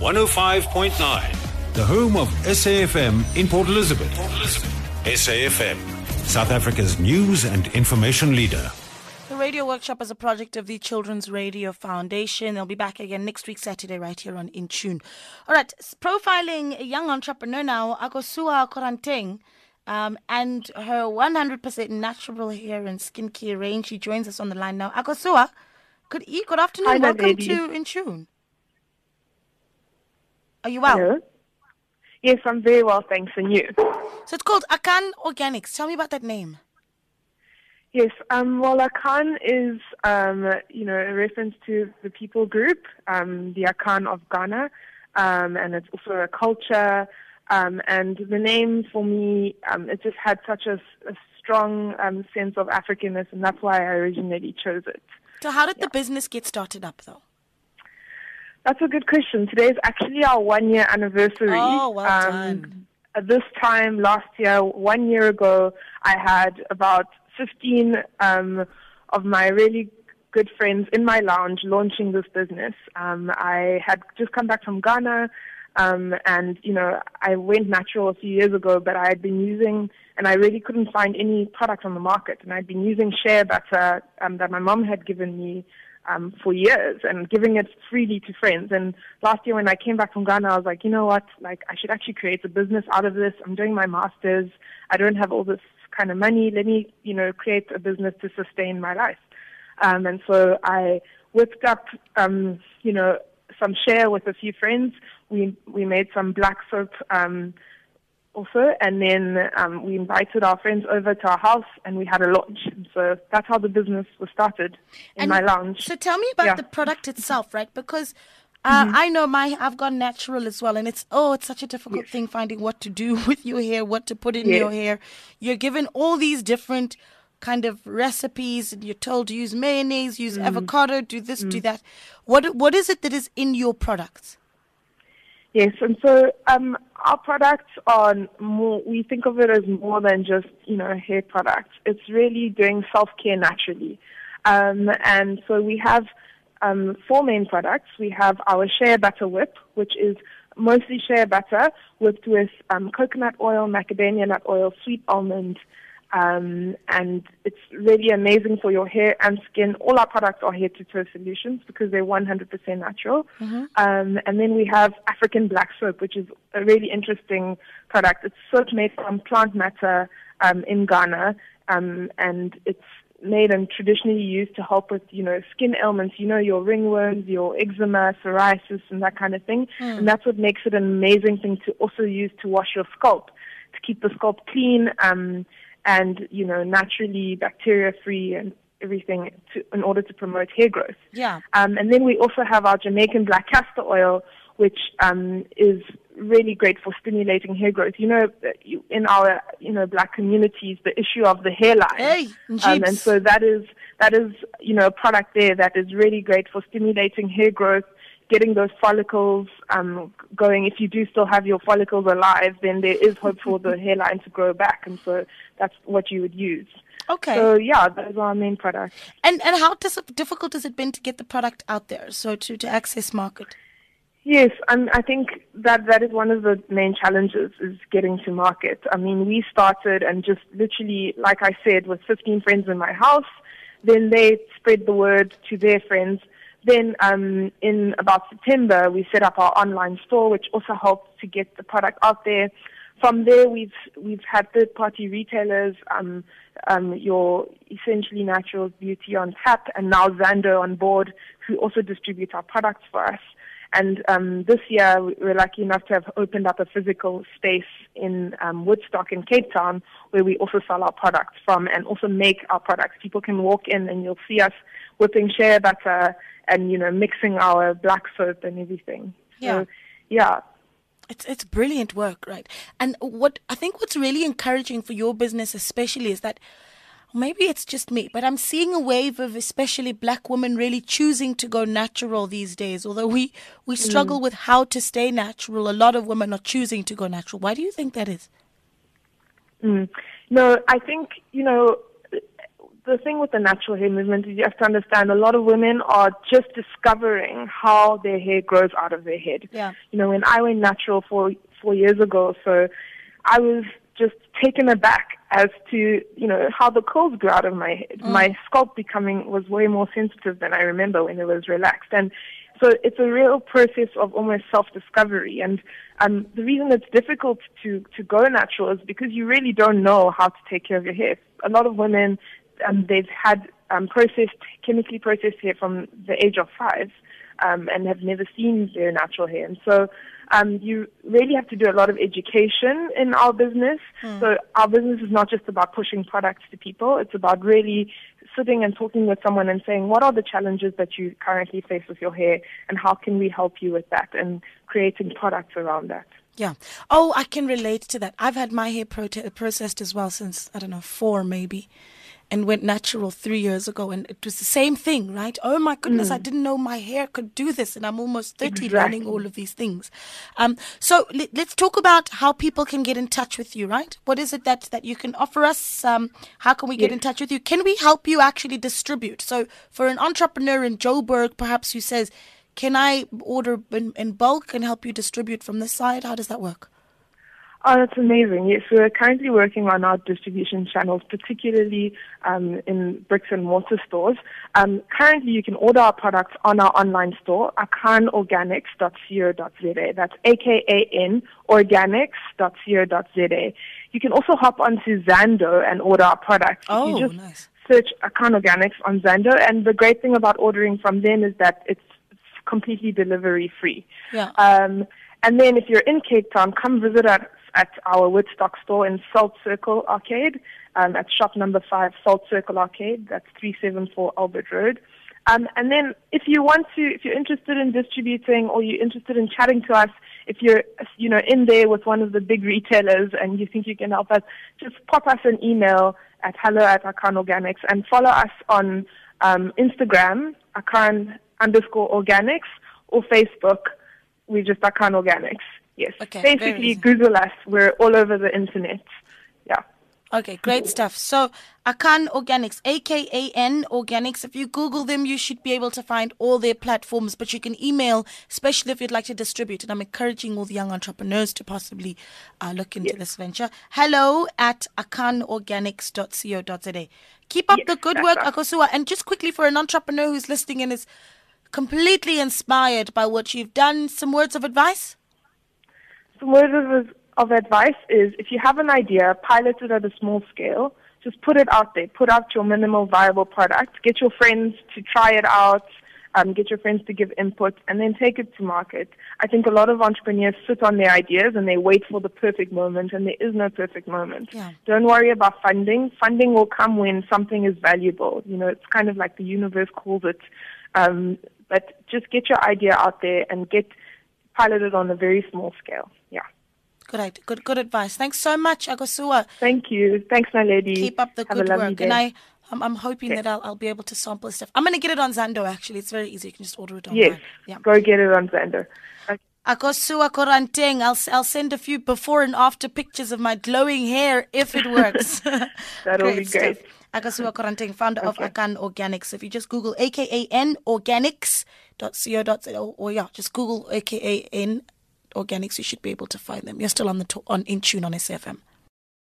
105.9, the home of SAFM in Port Elizabeth. SAFM, South Africa's news and information leader. The Radio Workshop is a project of the Children's Radio Foundation. They'll be back again next week, Saturday, right here on InTune. All right, profiling a young entrepreneur now, Akosua Koranteng, and her 100% natural hair and skincare range. She joins us on the line now. Akosua, good afternoon. Hi, welcome lady. To InTune. Are you well? Hello. Yes, I'm very well, thanks, and you? So it's called Akan Organics. Tell me about that name. Yes, well, Akan is, a reference to the people group, the Akan of Ghana, and it's also a culture, and the name for me, it just had such a strong sense of Africanness, and that's why I originally chose it. So how did the business get started up, though? That's a good question. Today is actually our one-year anniversary. Oh, well done. This time last year, 1 year ago, I had about 15 of my really good friends in my lounge launching this business. I had just come back from Ghana, and, I went natural a few years ago, but I had been using, and I really couldn't find any product on the market, and I'd been using shea butter that my mom had given me for years and giving it freely to friends. And last year when I came back from Ghana, I was like, you know what, like I should actually create a business out of this. I'm doing my master's. I don't have all this kind of money. Let me, create a business to sustain my life. And so I whipped up, some share with a few friends. We made some black soap also, and then we invited our friends over to our house and we had a launch. So that's how the business was started in my lounge. So tell me about the product itself, right? Because I know I've gone natural as well, and it's such a difficult thing finding what to do with your hair, what to put in your hair. You're given all these different kind of recipes, and you're told to use mayonnaise, use avocado, do this, do that. What is it that is in your products? Yes, and so our products are more, we think of it as more than just, hair products. It's really doing self-care naturally. And so we have four main products. We have our shea butter whip, which is mostly shea butter whipped with coconut oil, macadamia nut oil, sweet almond, and it's really amazing for your hair and skin. All our products are hair to toe solutions because they're 100% natural. And then we have African black soap, which is a really interesting product. It's soap made from plant matter in Ghana, and it's made and traditionally used to help with, skin ailments, your ringworms, your eczema, psoriasis, and that kind of thing. And that's what makes it an amazing thing to also use to wash your scalp, to keep the scalp clean, and, naturally bacteria-free and everything in order to promote hair growth. Yeah. And then we also have our Jamaican black castor oil, which is really great for stimulating hair growth. In our, black communities, the issue of the hairline. Hey, and so that is, a product there that is really great for stimulating hair growth, getting those follicles going. If you do still have your follicles alive, then there is hope for the hairline to grow back, and so that's what you would use. Okay. So yeah, those are our main products. And how difficult has it been to get the product out there, so to access market? Yes, I think that is one of the main challenges is getting to market. I mean, we started and just literally, like I said, with 15 friends in my house, then they spread the word to their friends. Then in about September, we set up our online store, which also helped to get the product out there. From there, we've had third-party retailers, your Essentially Naturals Beauty on tap, and now Zando on board, who also distribute our products for us. And this year, we're lucky enough to have opened up a physical space in Woodstock in Cape Town, where we also sell our products from and also make our products. People can walk in and you'll see us whipping shea butter and, mixing our black soap and everything. Yeah. So, yeah. It's brilliant work, right? And what's really encouraging for your business especially is that, maybe it's just me, but I'm seeing a wave of especially black women really choosing to go natural these days. Although we struggle with how to stay natural, a lot of women are choosing to go natural. Why do you think that is? No, I think, the thing with the natural hair movement is you have to understand a lot of women are just discovering how their hair grows out of their head. Yeah. You know, when I went natural four years ago, so I was just taken aback as to, you know, how the curls grew out of my head. Mm. My scalp was way more sensitive than I remember when it was relaxed. And so it's a real process of almost self-discovery. And the reason it's difficult to go natural is because you really don't know how to take care of your hair. A lot of women, they've had chemically processed hair from the age of 5 and have never seen their natural hair. And so you really have to do a lot of education in our business. Mm. So our business is not just about pushing products to people. It's about really sitting and talking with someone and saying, what are the challenges that you currently face with your hair and how can we help you with that, and creating products around that. Yeah. Oh, I can relate to that. I've had my hair processed as well since, I don't know, 4 maybe. And went natural 3 years ago, and it was the same thing, right? Oh my goodness, I didn't know my hair could do this, and I'm almost 30 learning all of these things. So let's talk about how people can get in touch with you, right? What is it that you can offer us? How can we get in touch with you? Can we help you actually distribute? So for an entrepreneur in Joburg, perhaps, who says, can I order in bulk and help you distribute from this side? How does that work? Oh, that's amazing. Yes, we're currently working on our distribution channels, particularly in bricks and mortar stores. Currently, you can order our products on our online store, akanorganics.co.za. That's A-K-A-N, organics.co.za. You can also hop onto Zando and order our products. Oh, you just search Akan Organics on Zando, and the great thing about ordering from them is that it's completely delivery free. Yeah. And then if you're in Cape Town, come visit us at our Woodstock store in Salt Circle Arcade, at shop number 5, Salt Circle Arcade. That's 374 Albert Road. And then if you're interested in distributing, or you're interested in chatting to us, if you're, in there with one of the big retailers and you think you can help us, just pop us an email at hello@akanorganics, and follow us on Instagram, akan_organics, or Facebook. We just Akan Organics. Yes. Okay, basically, Google us. We're all over the internet. Yeah. Okay, great stuff. So, Akan Organics, A-K-A-N Organics. If you Google them, you should be able to find all their platforms. But you can email, especially if you'd like to distribute. And I'm encouraging all the young entrepreneurs to possibly look into this venture. hello@akanorganics.co.za. Keep up the good work, Akosua. And just quickly, for an entrepreneur who's listening and is completely inspired by what you've done, some words of advice? Some words of advice is, if you have an idea, pilot it at a small scale. Just put it out there. Put out your minimal viable product. Get your friends to try it out. Get your friends to give input, and then take it to market. I think a lot of entrepreneurs sit on their ideas and they wait for the perfect moment, and there is no perfect moment. Yeah. Don't worry about funding. Funding will come when something is valuable. You know, it's kind of like the universe calls it. But just get your idea out there and get piloted on a very small scale. Yeah. Good advice. Thanks so much, Akosua. Thank you. Thanks, my lady. Keep up the good work. Day. And I'm hoping that I'll be able to sample stuff. I'm going to get it on Zando, actually. It's very easy. You can just order it online. Yes, go get it on Zando. Okay. Akosua Koranteng. I'll send a few before and after pictures of my glowing hair if it works. That'll be great. Akosua Koranteng, founder of Akan Organics. If you just Google AKAN Organics.co.za, or just Google AKAN Organics, you should be able to find them. You're still on InTune on SAFM.